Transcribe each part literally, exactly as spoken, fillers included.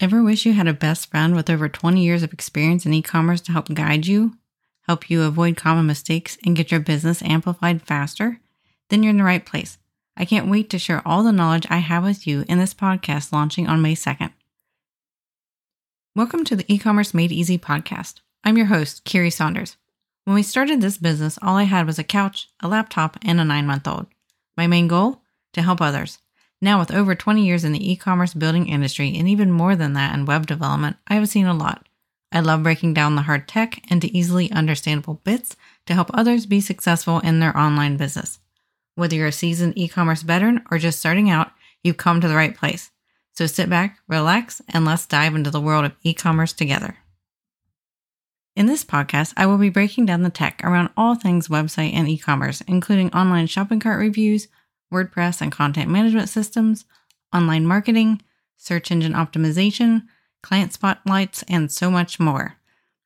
Ever wish you had a best friend with over twenty years of experience in e-commerce to help guide you, help you avoid common mistakes, and get your business amplified faster? Then you're in the right place. I can't wait to share all the knowledge I have with you in this podcast launching on May second. Welcome to the eCommerce Made Easy podcast. I'm your host, Carrie Saunders. When we started this business, all I had was a couch, a laptop, and a nine-month-old. My main goal? To help others. Now, with over twenty years in the e-commerce building industry and even more than that in web development, I have seen a lot. I love breaking down the hard tech into easily understandable bits to help others be successful in their online business. Whether you're a seasoned e-commerce veteran or just starting out, you've come to the right place. So sit back, relax, and let's dive into the world of e-commerce together. In this podcast, I will be breaking down the tech around all things website and e-commerce, including online shopping cart reviews, WordPress and content management systems, online marketing, search engine optimization, client spotlights, and so much more.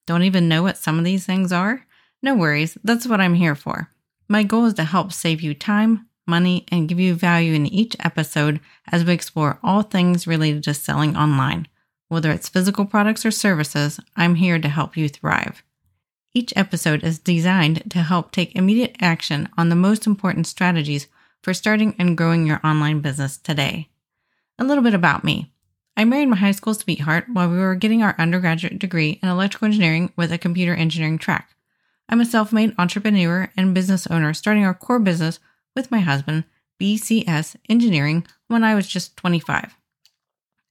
Don't even know what some of these things are? No worries, that's what I'm here for. My goal is to help save you time, money, and give you value in each episode as we explore all things related to selling online. Whether it's physical products or services, I'm here to help you thrive. Each episode is designed to help take immediate action on the most important strategies for starting and growing your online business today. A little bit about me. I married my high school sweetheart while we were getting our undergraduate degree in electrical engineering with a computer engineering track. I'm a self-made entrepreneur and business owner starting our core business with my husband, B C S Engineering, when I was just twenty-five.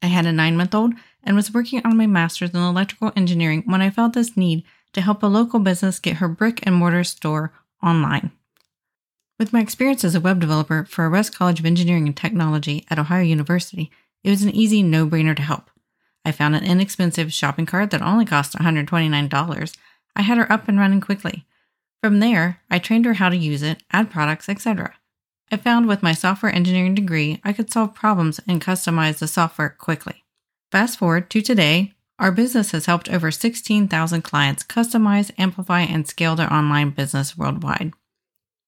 I had a nine-month-old and was working on my master's in electrical engineering when I felt this need to help a local business get her brick and mortar store online. With my experience as a web developer for West College of Engineering and Technology at Ohio University, it was an easy no-brainer to help. I found an inexpensive shopping cart that only cost one hundred twenty-nine dollars. I had her up and running quickly. From there, I trained her how to use it, add products, et cetera. I found with my software engineering degree, I could solve problems and customize the software quickly. Fast forward to today, our business has helped over sixteen thousand clients customize, amplify, and scale their online business worldwide.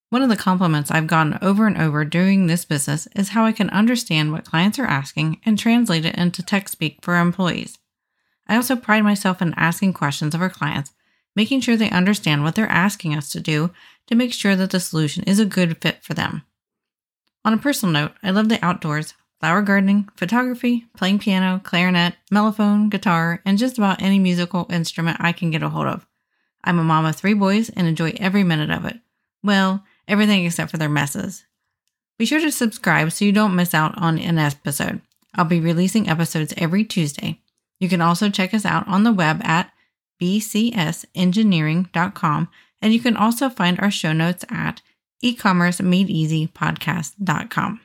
One of the compliments I've gotten over and over doing this business is how I can understand what clients are asking and translate it into tech speak for our employees. I also pride myself in asking questions of our clients, making sure they understand what they're asking us to do to make sure that the solution is a good fit for them. On a personal note, I love the outdoors, flower gardening, photography, playing piano, clarinet, mellophone, guitar, and just about any musical instrument I can get a hold of. I'm a mom of three boys and enjoy every minute of it. Well, everything except for their messes. Be sure to subscribe so you don't miss out on an episode. I'll be releasing episodes every Tuesday. You can also check us out on the web at b c s engineering dot com, and you can also find our show notes at e commerce made easy podcast dot com.